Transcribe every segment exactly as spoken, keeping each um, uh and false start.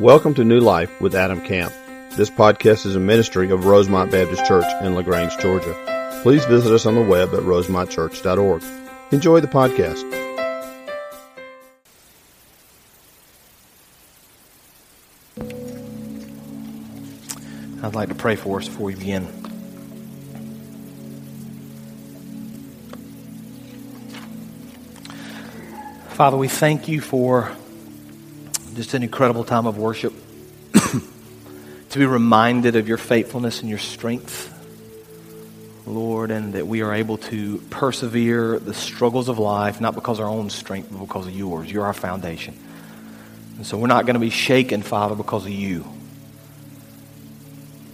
Welcome to New Life with Adam Camp. This podcast is a ministry of Rosemont Baptist Church in LaGrange, Georgia. Please visit us on the web at rosemont church dot org. Enjoy the podcast. I'd like to pray for us before we begin. Father, we thank you for just an incredible time of worship, to be reminded of your faithfulness and your strength, Lord, and that we are able to persevere the struggles of life, not because of our own strength, but because of yours. You're our foundation. And so we're not going to be shaken, Father, because of you.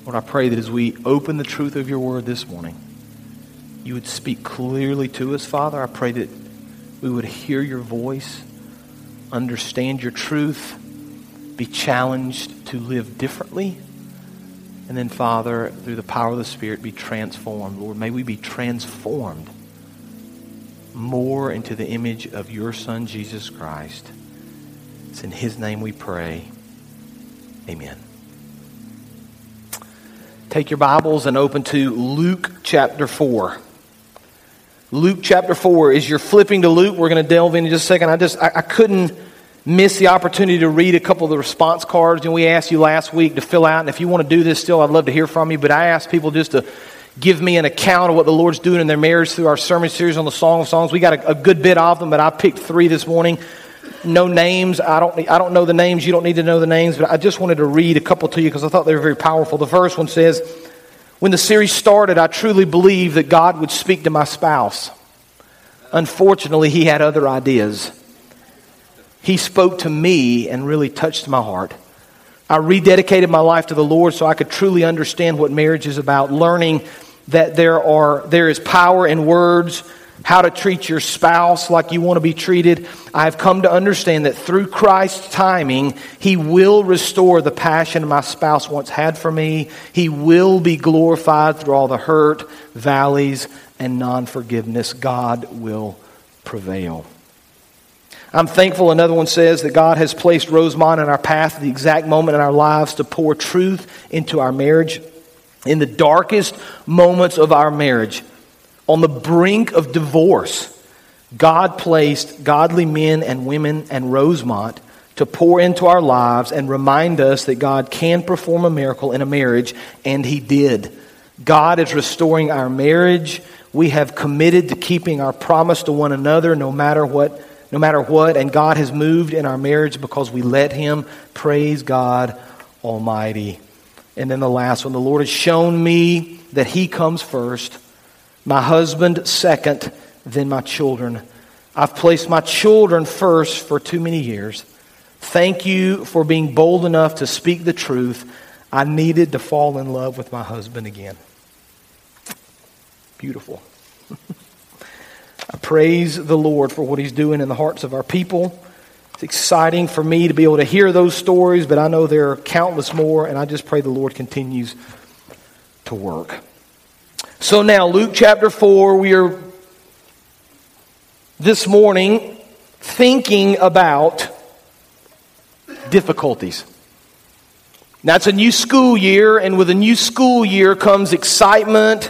Lord, I pray that as we open the truth of your word this morning, you would speak clearly to us, Father. I pray that we would hear your voice, understand your truth, be challenged to live differently, and then, Father, through the power of the Spirit, be transformed. Lord, may we be transformed more into the image of your Son, Jesus Christ. It's in his name we pray. Amen. Take your Bibles and open to Luke chapter four. Luke chapter four. As you're flipping to Luke, we're going to delve in in just a second. I just I, I couldn't miss the opportunity to read a couple of the response cards, and we asked you last week to fill out. And if you want to do this still, I'd love to hear from you. But I asked people just to give me an account of what the Lord's doing in their marriage through our sermon series on the Song of Songs. We got a, a good bit of them, but I picked three this morning. No names. I don't. I don't know the names. You don't need to know the names. But I just wanted to read a couple to you because I thought they were very powerful. The first one says, "When the series started, I truly believed that God would speak to my spouse. Unfortunately, he had other ideas. He spoke to me and really touched my heart. I rededicated my life to the Lord so I could truly understand what marriage is about, learning that there are there is power in words, how to treat your spouse like you want to be treated. I've come to understand that through Christ's timing, he will restore the passion my spouse once had for me. He will be glorified through all the hurt, valleys, and non-forgiveness. God will prevail. I'm thankful," another one says, "that God has placed Rosemont in our path at the exact moment in our lives to pour truth into our marriage. In the darkest moments of our marriage, on the brink of divorce, God placed godly men and women and Rosemont to pour into our lives and remind us that God can perform a miracle in a marriage, and he did. God is restoring our marriage. We have committed to keeping our promise to one another no matter what, no matter what, and God has moved in our marriage because we let him. Praise God Almighty." And then the last one, "The Lord has shown me that he comes first, my husband second, then my children. I've placed my children first for too many years. Thank you for being bold enough to speak the truth. I needed to fall in love with my husband again." Beautiful. I praise the Lord for what he's doing in the hearts of our people. It's exciting for me to be able to hear those stories, but I know there are countless more, and I just pray the Lord continues to work. So now, Luke chapter four, we are this morning thinking about difficulties. Now, it's a new school year, and with a new school year comes excitement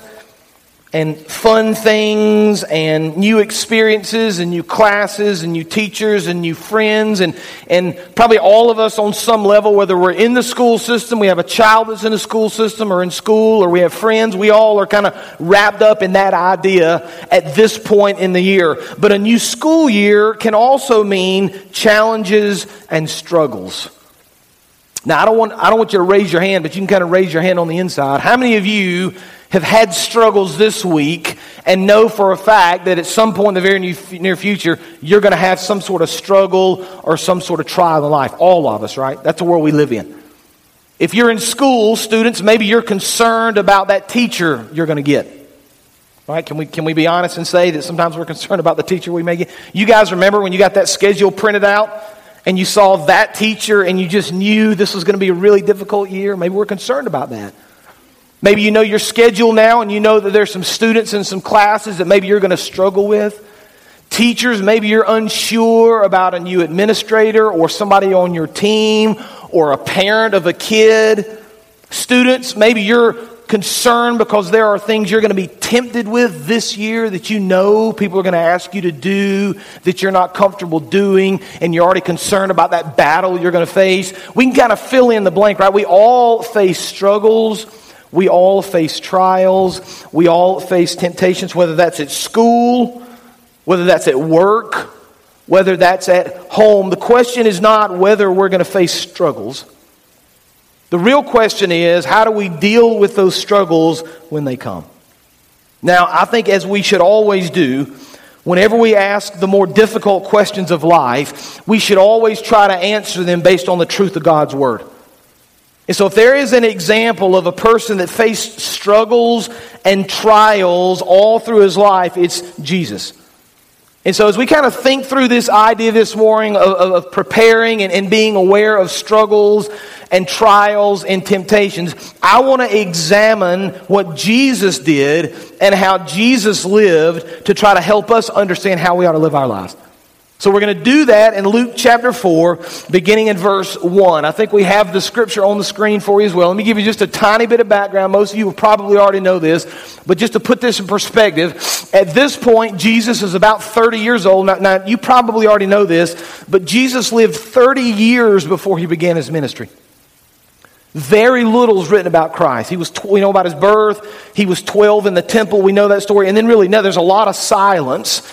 and fun things and new experiences and new classes and new teachers and new friends. And, and probably all of us on some level, whether we're in the school system, we have a child that's in the school system or in school, or we have friends, we all are kind of wrapped up in that idea at this point in the year. But a new school year can also mean challenges and struggles. Now, I don't want I don't want you to raise your hand, but you can kind of raise your hand on the inside. How many of you have had struggles this week and know for a fact that at some point in the very near future, you're going to have some sort of struggle or some sort of trial in life? All of us, right? That's the world we live in. If you're in school, students, maybe you're concerned about that teacher you're going to get. Right? Can we can we be honest and say that sometimes we're concerned about the teacher we may get? You guys remember when you got that schedule printed out? And you saw that teacher and you just knew this was going to be a really difficult year? Maybe we're concerned about that. Maybe you know your schedule now and you know that there's some students and some classes that maybe you're going to struggle with. Teachers, maybe you're unsure about a new administrator or somebody on your team or a parent of a kid. Students, maybe you're concerned because there are things you're going to be tempted with this year that you know people are going to ask you to do that you're not comfortable doing, and you're already concerned about that battle you're going to face. We can kind of fill in the blank, right? We all face struggles. We all face trials. We all face temptations, whether that's at school, whether that's at work, whether that's at home. The question is not whether we're going to face struggles. The real question is, how do we deal with those struggles when they come? Now, I think as we should always do, whenever we ask the more difficult questions of life, we should always try to answer them based on the truth of God's Word. And so if there is an example of a person that faced struggles and trials all through his life, it's Jesus. And so as we kind of think through this idea this morning of, of, of preparing and, and being aware of struggles and trials and temptations, I want to examine what Jesus did and how Jesus lived to try to help us understand how we ought to live our lives. So we're going to do that in Luke chapter four, beginning in verse one. I think we have the scripture on the screen for you as well. Let me give you just a tiny bit of background. Most of you will probably already know this, but just to put this in perspective, at this point, Jesus is about thirty years old. Now, now you probably already know this, but Jesus lived thirty years before he began his ministry. Very little is written about Christ. He was, tw- we know about his birth. He was twelve in the temple. We know that story. And then really, no, there's a lot of silence.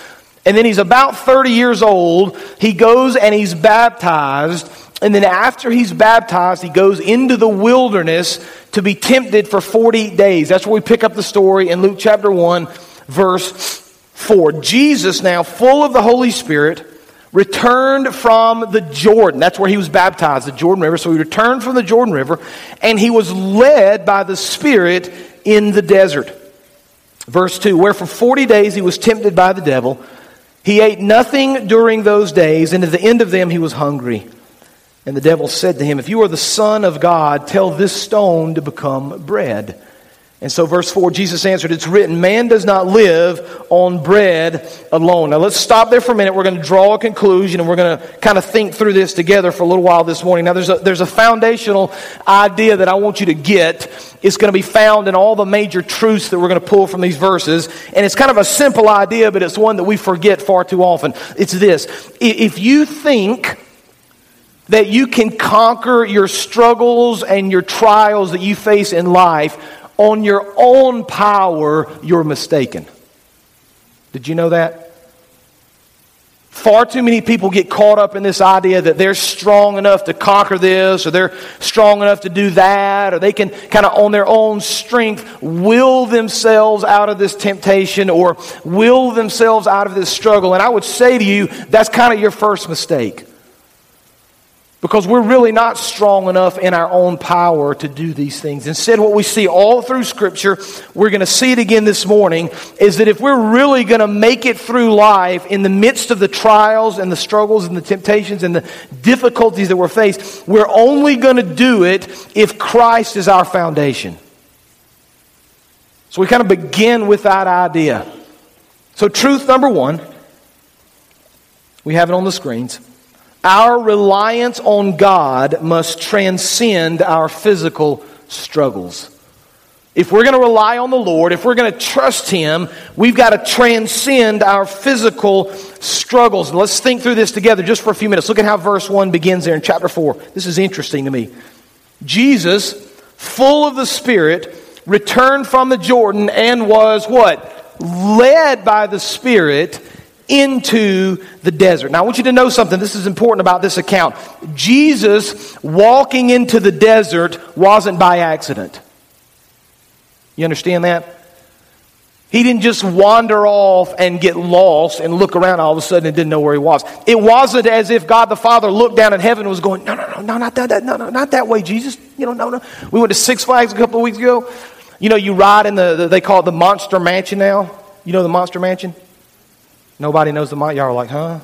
And then he's about thirty years old. He goes and he's baptized. And then after he's baptized, he goes into the wilderness to be tempted for forty days. That's where we pick up the story in Luke chapter one, verse four. Jesus, now full of the Holy Spirit, returned from the Jordan. That's where he was baptized, the Jordan River. So he returned from the Jordan River, and he was led by the Spirit in the desert. Verse two, where for forty days he was tempted by the devil. He ate nothing during those days, and at the end of them he was hungry. And the devil said to him, "If you are the Son of God, tell this stone to become bread." And so verse four, Jesus answered, "It's written, man does not live on bread alone." Now let's stop there for a minute. We're going to draw a conclusion, and we're going to kind of think through this together for a little while this morning. Now there's a, there's a foundational idea that I want you to get. It's going to be found in all the major truths that we're going to pull from these verses. And it's kind of a simple idea, but it's one that we forget far too often. It's this. If you think that you can conquer your struggles and your trials that you face in life on your own power, you're mistaken. Did you know that? Far too many people get caught up in this idea that they're strong enough to conquer this, or they're strong enough to do that, or they can kind of on their own strength will themselves out of this temptation or will themselves out of this struggle. And I would say to you, that's kind of your first mistake, because we're really not strong enough in our own power to do these things. Instead, what we see all through Scripture, we're going to see it again this morning, is that if we're really going to make it through life in the midst of the trials and the struggles and the temptations and the difficulties that we're faced, we're only going to do it if Christ is our foundation. So we kind of begin with that idea. So truth number one, we have it on the screens. Our reliance on God must transcend our physical struggles. If we're going to rely on the Lord, if we're going to trust Him, we've got to transcend our physical struggles. And let's think through this together just for a few minutes. Look at how verse one begins there in chapter four. This is interesting to me. Jesus, full of the Spirit, returned from the Jordan and was what? Led by the Spirit into the desert. Now I want you to know something. This is important about this account. Jesus walking into the desert wasn't by accident. You understand that? He didn't just wander off and get lost and look around all of a sudden and didn't know where he was. It wasn't as if God the Father looked down at heaven and was going, no, no, no, no, not that, that no, no, not that way, Jesus. You know, no, no. We went to Six Flags a couple of weeks ago. You know, you ride in the, the they call it the Monster Mansion now. You know the Monster Mansion? Nobody knows the mic. Y'all are like, huh?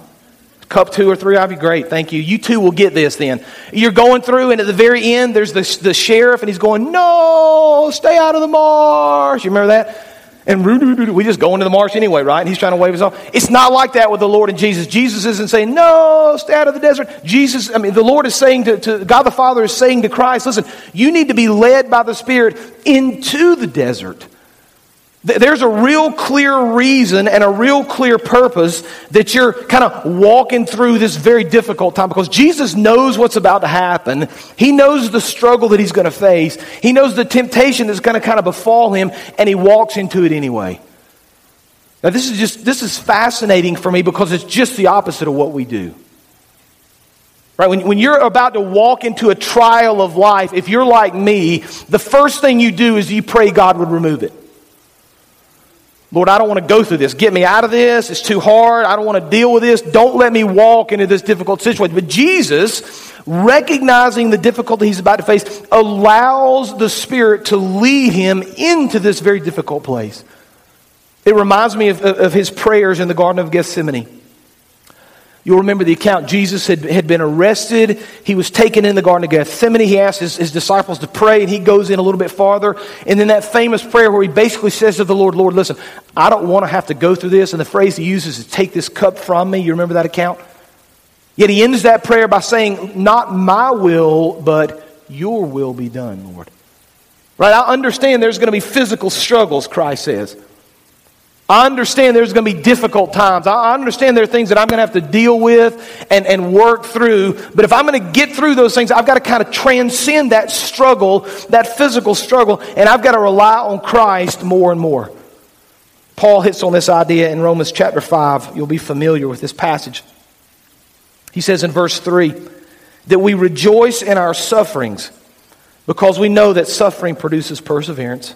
Cup two or three, I'd be great. Thank you. You two will get this then. You're going through, and at the very end, there's the, the sheriff, and he's going, no, stay out of the marsh. You remember that? And we just go into the marsh anyway, right? And he's trying to wave us off. It's not like that with the Lord and Jesus. Jesus isn't saying, no, stay out of the desert. Jesus, I mean, the Lord is saying to, to God the Father is saying to Christ, listen, you need to be led by the Spirit into the desert. There's a real clear reason and a real clear purpose that you're kind of walking through this very difficult time, because Jesus knows what's about to happen. He knows the struggle that he's going to face. He knows the temptation that's going to kind of befall him, and he walks into it anyway. Now this is just this is fascinating for me, because it's just the opposite of what we do. Right, when, when you're about to walk into a trial of life, if you're like me, the first thing you do is you pray God would remove it. Lord, I don't want to go through this. Get me out of this. It's too hard. I don't want to deal with this. Don't let me walk into this difficult situation. But Jesus, recognizing the difficulty he's about to face, allows the Spirit to lead him into this very difficult place. It reminds me of, of his prayers in the Garden of Gethsemane. You'll remember the account. Jesus had, had been arrested. He was taken in the Garden of Gethsemane. He asked his, his disciples to pray, and he goes in a little bit farther. And then that famous prayer where he basically says to the Lord, Lord, listen, I don't want to have to go through this. And the phrase he uses is, take this cup from me. You remember that account? Yet he ends that prayer by saying, not my will, but your will be done, Lord. Right? I understand there's going to be physical struggles, Christ says. I understand there's going to be difficult times. I understand there are things that I'm going to have to deal with and, and work through. But if I'm going to get through those things, I've got to kind of transcend that struggle, that physical struggle, and I've got to rely on Christ more and more. Paul hits on this idea in Romans chapter five. You'll be familiar with this passage. He says in verse three, that we rejoice in our sufferings because we know that suffering produces perseverance.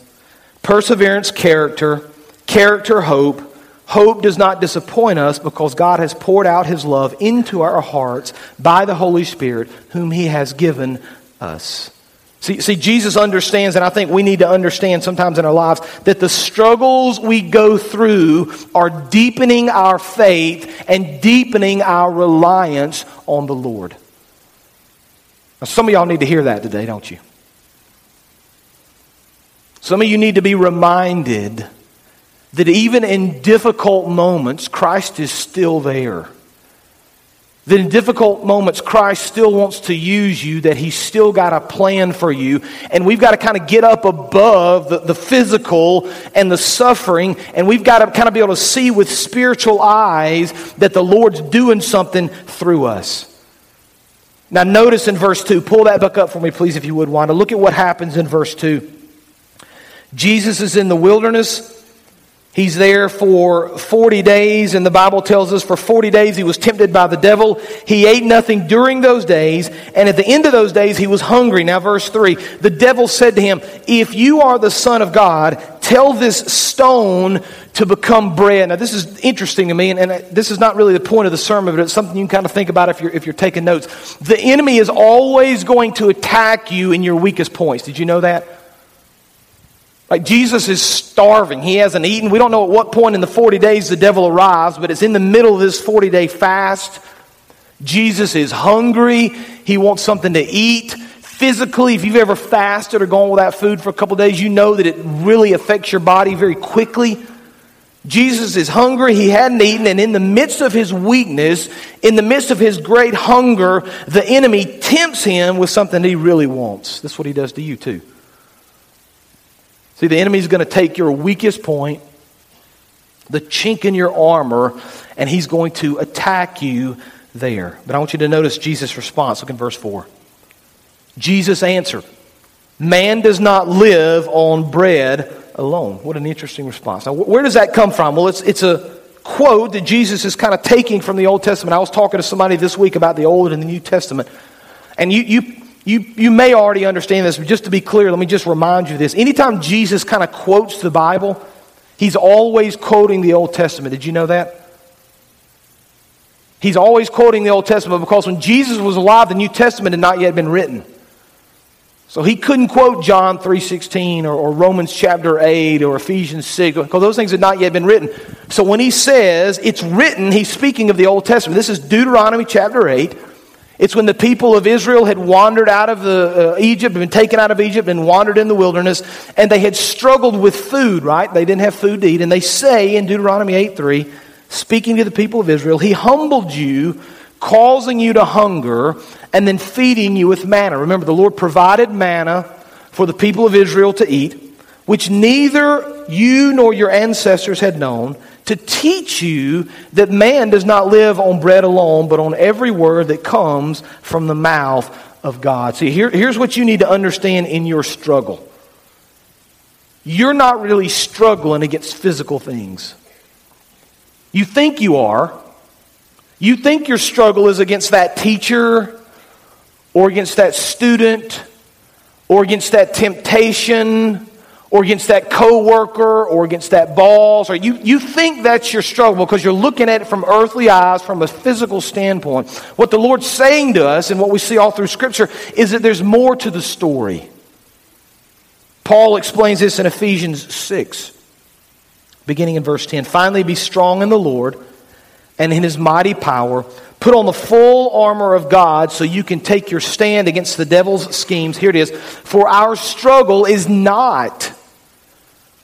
Perseverance, character. Character, hope. Hope does not disappoint us, because God has poured out his love into our hearts by the Holy Spirit, whom he has given us. See, see, Jesus understands, and I think we need to understand sometimes in our lives, that the struggles we go through are deepening our faith and deepening our reliance on the Lord. Now, some of y'all need to hear that today, don't you? Some of you need to be reminded that even in difficult moments, Christ is still there. That in difficult moments, Christ still wants to use you, that he's still got a plan for you. And we've got to kind of get up above the, the physical and the suffering, and we've got to kind of be able to see with spiritual eyes that the Lord's doing something through us. Now notice in verse two, pull that back up for me please if you would, Wanda. Look at what happens in verse two. Jesus is in the wilderness. He's there for forty days, and the Bible tells us for forty days he was tempted by the devil. He ate nothing during those days, and at the end of those days he was hungry. Now verse three, the devil said to him, if you are the Son of God, tell this stone to become bread. Now this is interesting to me, and, and this is not really the point of the sermon, but it's something you can kind of think about if you're, if you're taking notes. The enemy is always going to attack you in your weakest points. Did you know that? Like Jesus is starving. He hasn't eaten. We don't know at what point in the forty days the devil arrives, but it's in the middle of this forty-day fast. Jesus is hungry. He wants something to eat. Physically, if you've ever fasted or gone without food for a couple days, you know that it really affects your body very quickly. Jesus is hungry. He hadn't eaten. And in the midst of his weakness, in the midst of his great hunger, the enemy tempts him with something he really wants. That's what he does to you too. See, the enemy's going to take your weakest point, the chink in your armor, and he's going to attack you there. But I want you to notice Jesus' response. Look in verse four. Jesus answered, man does not live on bread alone. What an interesting response. Now, where does that come from? Well, it's it's a quote that Jesus is kind of taking from the Old Testament. I was talking to somebody this week about the Old and the New Testament. And you... you You you may already understand this, but just to be clear, let me just remind you of this. Anytime Jesus kind of quotes the Bible, he's always quoting the Old Testament. Did you know that? He's always quoting the Old Testament, because when Jesus was alive, the New Testament had not yet been written. So he couldn't quote John three sixteen or, or Romans chapter eight or Ephesians six, because those things had not yet been written. So when he says it's written, he's speaking of the Old Testament. This is Deuteronomy chapter eight. It's when the people of Israel had wandered out of the, uh, Egypt, been taken out of Egypt and wandered in the wilderness, and they had struggled with food, right? They didn't have food to eat. And they say in Deuteronomy eight three, speaking to the people of Israel, He humbled you, causing you to hunger, and then feeding you with manna. Remember, the Lord provided manna for the people of Israel to eat, which neither you nor your ancestors had known, to teach you that man does not live on bread alone, but on every word that comes from the mouth of God. See, here, here's what you need to understand in your struggle. You're not really struggling against physical things. You think you are. You think your struggle is against that teacher, or against that student, or against that temptation, or against that coworker, or against that boss, or you, you think that's your struggle because you're looking at it from earthly eyes, from a physical standpoint. What the Lord's saying to us, and what we see all through Scripture, is that there's more to the story. Paul explains this in Ephesians six, beginning in verse ten. Finally, be strong in the Lord and in His mighty power. Put on the full armor of God so you can take your stand against the devil's schemes. Here it is. For our struggle is not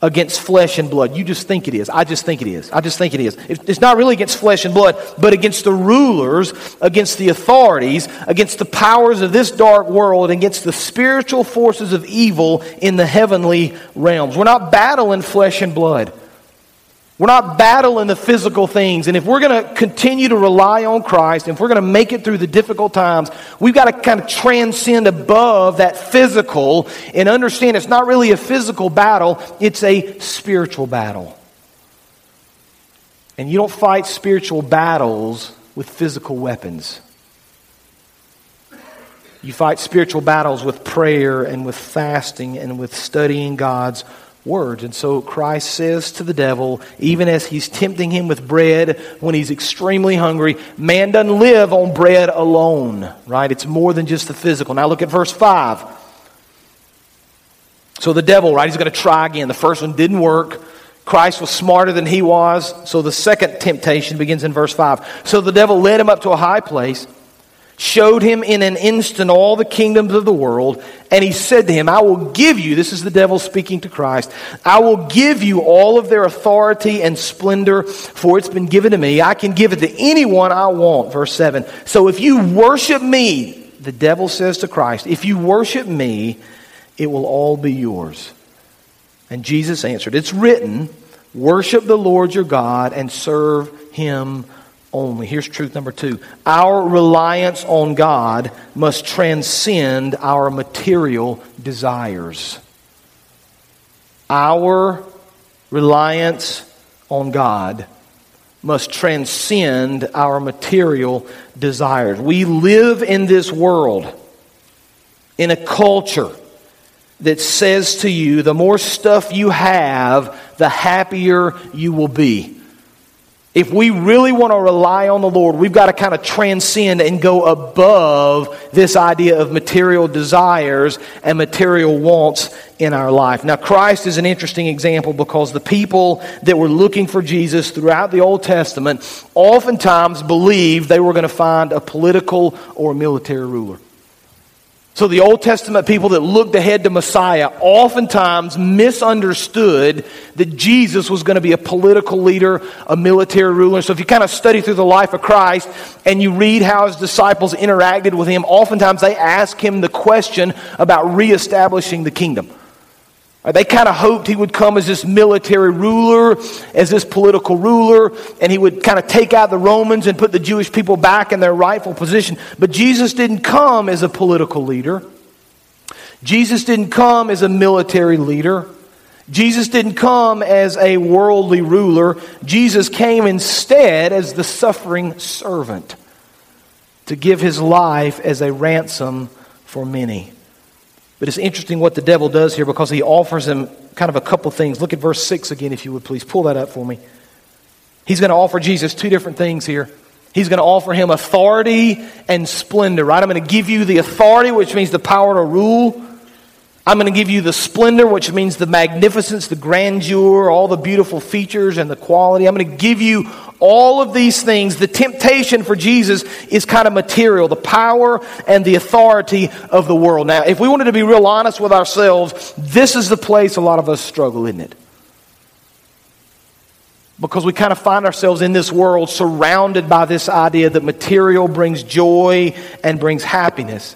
against flesh and blood. You just think it is. I just think it is. I just think it is. It's not really against flesh and blood, but against the rulers, against the authorities, against the powers of this dark world, and against the spiritual forces of evil in the heavenly realms. We're not battling flesh and blood. We're not battling the physical things. And if we're going to continue to rely on Christ, if we're going to make it through the difficult times, we've got to kind of transcend above that physical and understand it's not really a physical battle, it's a spiritual battle. And you don't fight spiritual battles with physical weapons. You fight spiritual battles with prayer and with fasting and with studying God's words. And so Christ says to the devil, even as he's tempting him with bread when he's extremely hungry, man doesn't live on bread alone, right? It's more than just the physical. Now look at verse five. So the devil, right, he's going to try again. The first one didn't work. Christ was smarter than he was. So the second temptation begins in verse five. So the devil led him up to a high place, showed him in an instant all the kingdoms of the world, and he said to him, I will give you, this is the devil speaking to Christ, I will give you all of their authority and splendor, for it's been given to me. I can give it to anyone I want. Verse seven, so if you worship me, the devil says to Christ, if you worship me, it will all be yours. And Jesus answered, it's written, worship the Lord your God and serve him only. Here's truth number two. Our reliance on God must transcend our material desires. Our reliance on God must transcend our material desires. We live in this world, in a culture that says to you, the more stuff you have, the happier you will be. If we really want to rely on the Lord, we've got to kind of transcend and go above this idea of material desires and material wants in our life. Now, Christ is an interesting example because the people that were looking for Jesus throughout the Old Testament oftentimes believed they were going to find a political or military ruler. So the Old Testament people that looked ahead to Messiah oftentimes misunderstood that Jesus was going to be a political leader, a military ruler. So if you kind of study through the life of Christ and you read how his disciples interacted with him, oftentimes they asked him the question about reestablishing the kingdom. They kind of hoped he would come as this military ruler, as this political ruler, and he would kind of take out the Romans and put the Jewish people back in their rightful position. But Jesus didn't come as a political leader. Jesus didn't come as a military leader. Jesus didn't come as a worldly ruler. Jesus came instead as the suffering servant to give his life as a ransom for many. But it's interesting what the devil does here because he offers him kind of a couple things. Look at verse six again, if you would please. Pull that up for me. He's going to offer Jesus two different things here. He's going to offer him authority and splendor, right? I'm going to give you the authority, which means the power to rule, I'm going to give you the splendor, which means the magnificence, the grandeur, all the beautiful features and the quality. I'm going to give you all of these things. The temptation for Jesus is kind of material, the power and the authority of the world. Now, if we wanted to be real honest with ourselves, this is the place a lot of us struggle, isn't it? Because we kind of find ourselves in this world surrounded by this idea that material brings joy and brings happiness.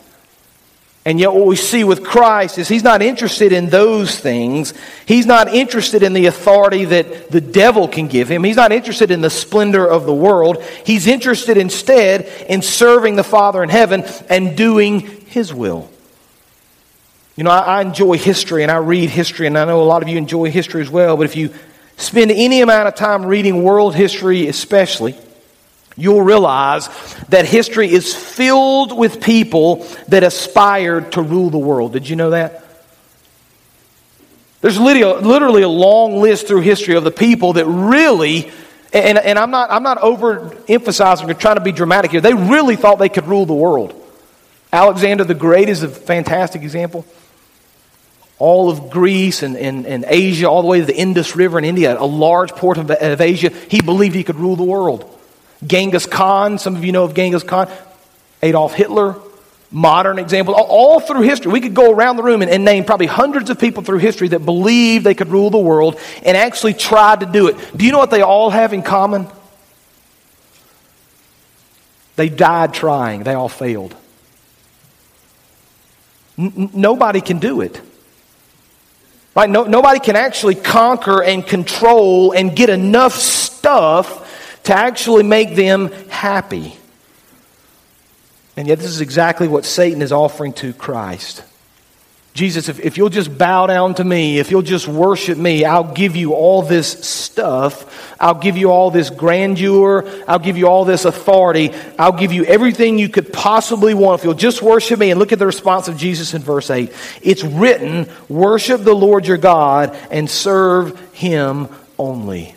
And yet what we see with Christ is he's not interested in those things. He's not interested in the authority that the devil can give him. He's not interested in the splendor of the world. He's interested instead in serving the Father in heaven and doing his will. You know, I, I enjoy history and I read history, and I know a lot of you enjoy history as well, but if you spend any amount of time reading world history especially, you'll realize that history is filled with people that aspired to rule the world. Did you know that? There's literally a long list through history of the people that really, and, and I'm not I'm not overemphasizing or trying to be dramatic here, they really thought they could rule the world. Alexander the Great is a fantastic example. All of Greece and, and, and Asia, all the way to the Indus River in India, a large port of, of Asia, he believed he could rule the world. Genghis Khan, some of you know of Genghis Khan. Adolf Hitler, modern example. All, all through history, we could go around the room and, and name probably hundreds of people through history that believed they could rule the world and actually tried to do it. Do you know what they all have in common? They died trying. They all failed. N- nobody can do it. Right? No, nobody can actually conquer and control and get enough stuff to actually make them happy. And yet this is exactly what Satan is offering to Christ. Jesus, if, if you'll just bow down to me, if you'll just worship me, I'll give you all this stuff. I'll give you all this grandeur. I'll give you all this authority. I'll give you everything you could possibly want if you'll just worship me. And look at the response of Jesus in verse eight. It's written, worship the Lord your God and serve him only.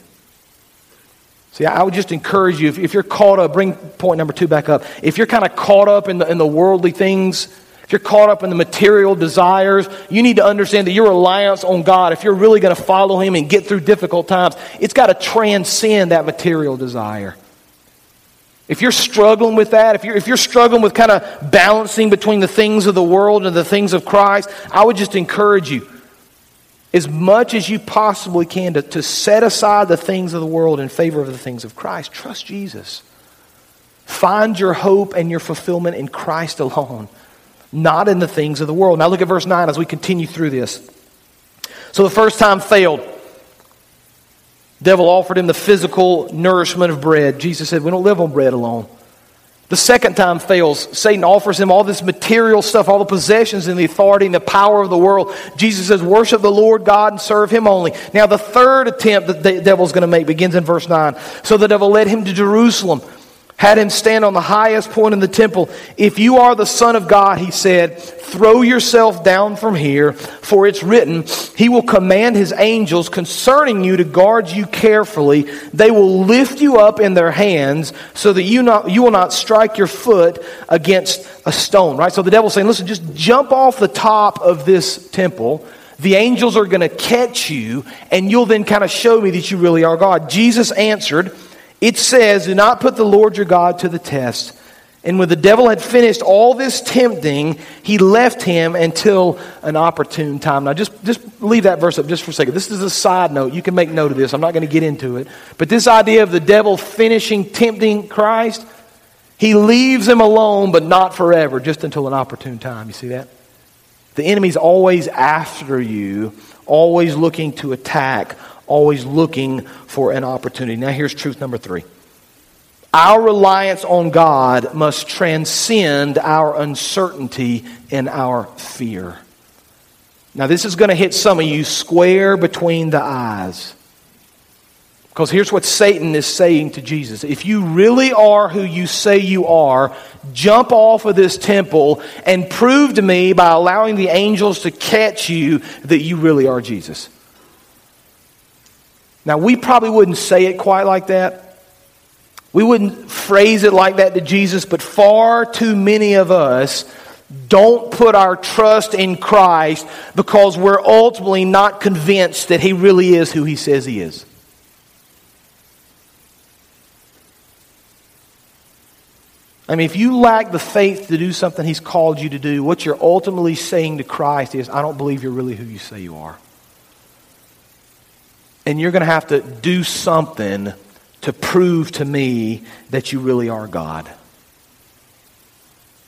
See, I would just encourage you, if, if you're caught up, bring point number two back up. If you're kind of caught up in the, in the worldly things, if you're caught up in the material desires, you need to understand that your reliance on God, if you're really going to follow him and get through difficult times, it's got to transcend that material desire. If you're struggling with that, if you're, if you're struggling with kind of balancing between the things of the world and the things of Christ, I would just encourage you, as much as you possibly can, to, to set aside the things of the world in favor of the things of Christ. Trust Jesus. Find your hope and your fulfillment in Christ alone, not in the things of the world. Now look at verse nine as we continue through this. So the first time failed. The devil offered him the physical nourishment of bread. Jesus said, we don't live on bread alone. The second time fails. Satan offers him all this material stuff, all the possessions and the authority and the power of the world. Jesus says, worship the Lord God and serve him only. Now the third attempt that the devil's going to make begins in verse nine. So the devil led him to Jerusalem, had him stand on the highest point in the temple. If you are the Son of God, he said, throw yourself down from here, for it's written, he will command his angels concerning you to guard you carefully. They will lift you up in their hands so that you not you will not strike your foot against a stone. Right? So the devil's saying, listen, just jump off the top of this temple. The angels are going to catch you, and you'll then kind of show me that you really are God. Jesus answered, it says, do not put the Lord your God to the test. And when the devil had finished all this tempting, he left him until an opportune time. Now, just, just leave that verse up just for a second. This is a side note. You can make note of this. I'm not going to get into it. But this idea of the devil finishing tempting Christ, he leaves him alone, but not forever, just until an opportune time. You see that? The enemy's always after you, always looking to attack, always looking for an opportunity. Now here's truth number three. Our reliance on God must transcend our uncertainty and our fear. Now this is going to hit some of you square between the eyes. Because here's what Satan is saying to Jesus. If you really are who you say you are, jump off of this temple and prove to me by allowing the angels to catch you that you really are Jesus. Now, we probably wouldn't say it quite like that. We wouldn't phrase it like that to Jesus, but far too many of us Don't put our trust in Christ because we're ultimately not convinced that He really is who He says He is. I mean, if you lack the faith to do something He's called you to do, what you're ultimately saying to Christ is, I don't believe you're really who you say you are. And you're going to have to do something to prove to me that you really are God.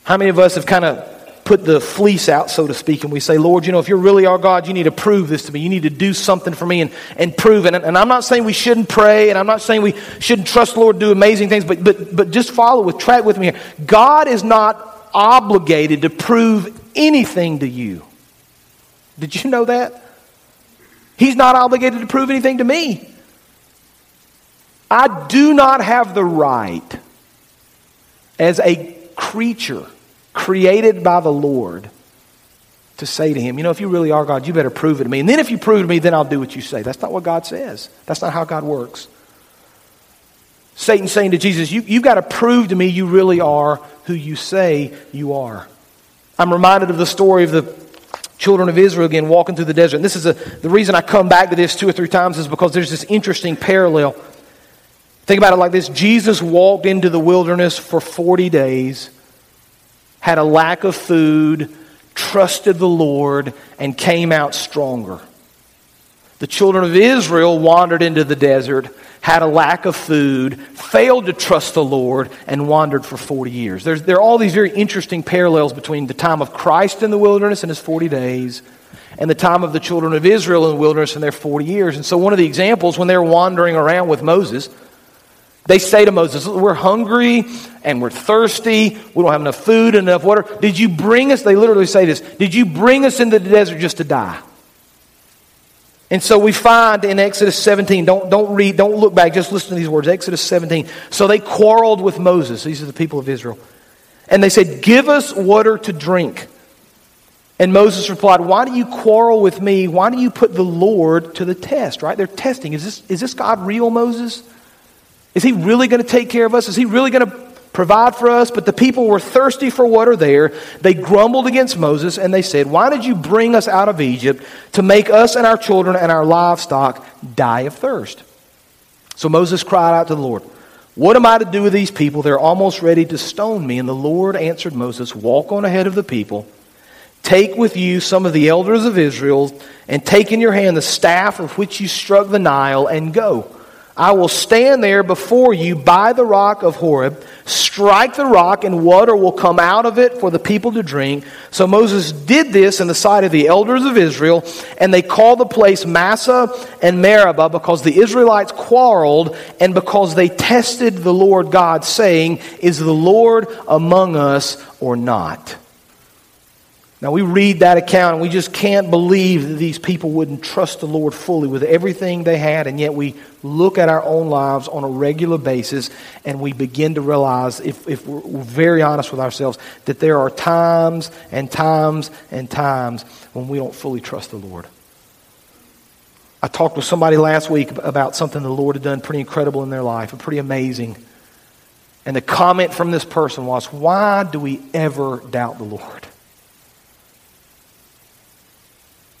How many of us have kind of put the fleece out, so to speak, and we say, Lord, you know, if you really are God, you need to prove this to me. You need to do something for me and, and prove it. And, and I'm not saying we shouldn't pray, and I'm not saying we shouldn't trust the Lord to do amazing things, but but but just follow with, track with me here. God is not obligated to prove anything to you. Did you know that? He's not obligated to prove anything to me. I do not have the right as a creature created by the Lord to say to Him, you know, if you really are God, you better prove it to me. And then if you prove it to me, then I'll do what you say. That's not what God says. That's not how God works. Satan's saying to Jesus, you, you've got to prove to me you really are who you say you are. I'm reminded of the story of the children of Israel again walking through the desert. And this is a, the reason I come back to this two or three times is because there's this interesting parallel. Think about it like this. Jesus walked into the wilderness for forty days, had a lack of food, trusted the Lord, and came out stronger. The children of Israel wandered into the desert, had a lack of food, failed to trust the Lord, and wandered for forty years. There's, there are all these very interesting parallels between the time of Christ in the wilderness and His forty days and the time of the children of Israel in the wilderness and their forty years. And so one of the examples, when they're wandering around with Moses, they say to Moses, we're hungry and we're thirsty. We don't have enough food, enough water. Did you bring us, they literally say this, did you bring us into the desert just to die? And so we find in Exodus seventeen, don't, don't read, don't look back, just listen to these words, Exodus seventeen. So they quarreled with Moses, these are the people of Israel, and they said, give us water to drink. And Moses replied, why do you quarrel with me? Why do you put the Lord to the test, right? They're testing, is this, is this God real, Moses? Is He really going to take care of us? Is He really going to provide for us? But the people were thirsty for water there. They grumbled against Moses and they said, why did you bring us out of Egypt to make us and our children and our livestock die of thirst? So Moses cried out to the Lord, what am I to do with these people? They're almost ready to stone me. And the Lord answered Moses, walk on ahead of the people. Take with you some of the elders of Israel and take in your hand the staff with which you struck the Nile and go. I will stand there before you by the rock of Horeb. Strike the rock and water will come out of it for the people to drink. So Moses did this in the sight of the elders of Israel, and they called the place Massah and Meribah because the Israelites quarreled and because they tested the Lord God, saying, is the Lord among us or not? Now we read that account and we just can't believe that these people wouldn't trust the Lord fully with everything they had, and yet we look at our own lives on a regular basis and we begin to realize, if, if we're very honest with ourselves, that there are times and times and times when we don't fully trust the Lord. I talked with somebody last week about something the Lord had done pretty incredible in their life, pretty amazing. And the comment from this person was, why do we ever doubt the Lord?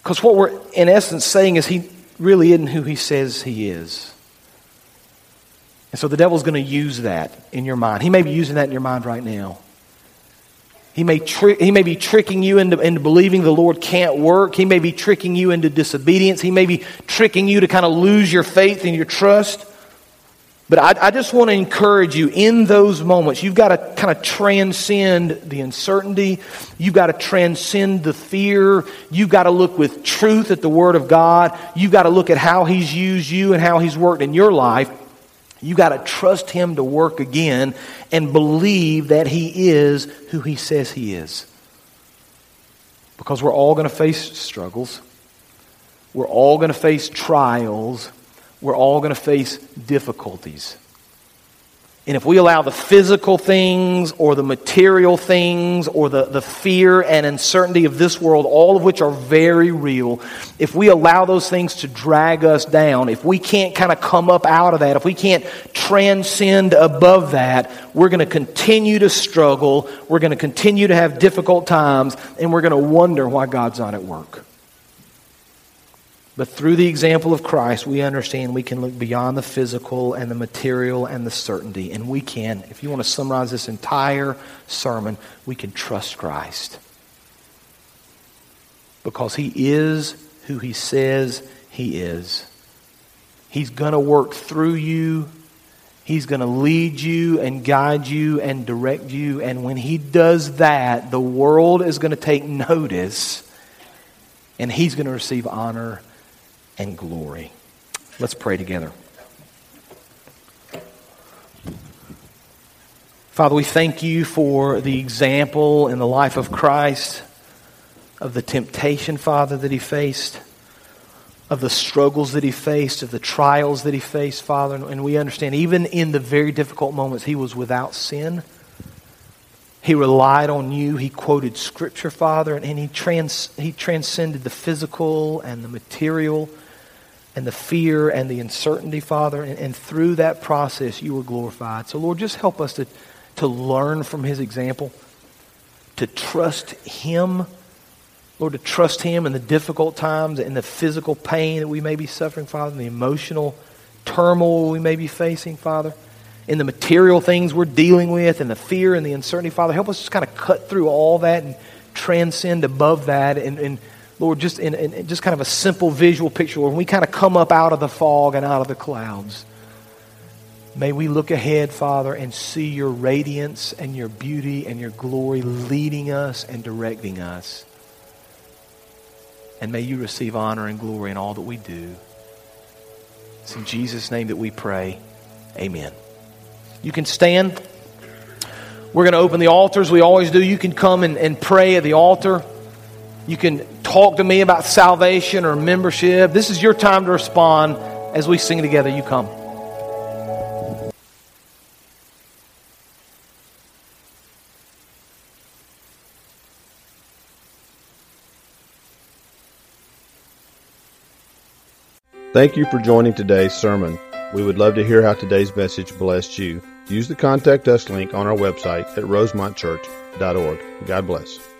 Because what we're in essence saying is He really isn't who He says He is. And so the devil's going to use that in your mind. He may be using that in your mind right now. He may tri- he may be tricking you into, into believing the Lord can't work. He may be tricking you into disobedience. He may be tricking you to kind of lose your faith and your trust. But I, I just want to encourage you in those moments. You've got to kind of transcend the uncertainty. You've got to transcend the fear. You've got to look with truth at the Word of God. You've got to look at how He's used you and how He's worked in your life. You've got to trust Him to work again and believe that He is who He says He is. Because we're all going to face struggles. We're all going to face trials. We're all going to face difficulties. And if we allow the physical things or the material things or the, the fear and uncertainty of this world, all of which are very real, if we allow those things to drag us down, if we can't kind of come up out of that, if we can't transcend above that, we're going to continue to struggle, we're going to continue to have difficult times, and we're going to wonder why God's not at work. But through the example of Christ, we understand we can look beyond the physical and the material and the certainty. And we can, if you want to summarize this entire sermon, we can trust Christ. Because He is who He says He is. He's going to work through you. He's going to lead you and guide you and direct you. And when He does that, the world is going to take notice. And He's going to receive honor and glory. Let's pray together. Father, we thank You for the example in the life of Christ, of the temptation, Father, that He faced, of the struggles that He faced, of the trials that He faced, Father. And we understand even in the very difficult moments, He was without sin. He relied on You. He quoted Scripture, Father, and, and he, trans, he transcended the physical and the material and the fear and the uncertainty, Father. And, and through that process, You were glorified. So, Lord, just help us to, to learn from His example, to trust Him, Lord, to trust Him in the difficult times, in the physical pain that we may be suffering, Father, in the emotional turmoil we may be facing, Father, in the material things we're dealing with, and the fear and the uncertainty, Father. Help us just kind of cut through all that and transcend above that. And, and Lord, just in, in just kind of a simple visual picture, Lord, when we kind of come up out of the fog and out of the clouds, may we look ahead, Father, and see Your radiance and Your beauty and Your glory leading us and directing us. And may You receive honor and glory in all that we do. It's in Jesus' name that we pray. Amen. You can stand. We're going to open the altars. We always do. You can come and, and pray at the altar. You can talk to me about salvation or membership. This is your time to respond as we sing together. You come. Thank you for joining today's sermon. We would love to hear how today's message blessed you. Use the Contact Us link on our website at rosemont church dot org. God bless.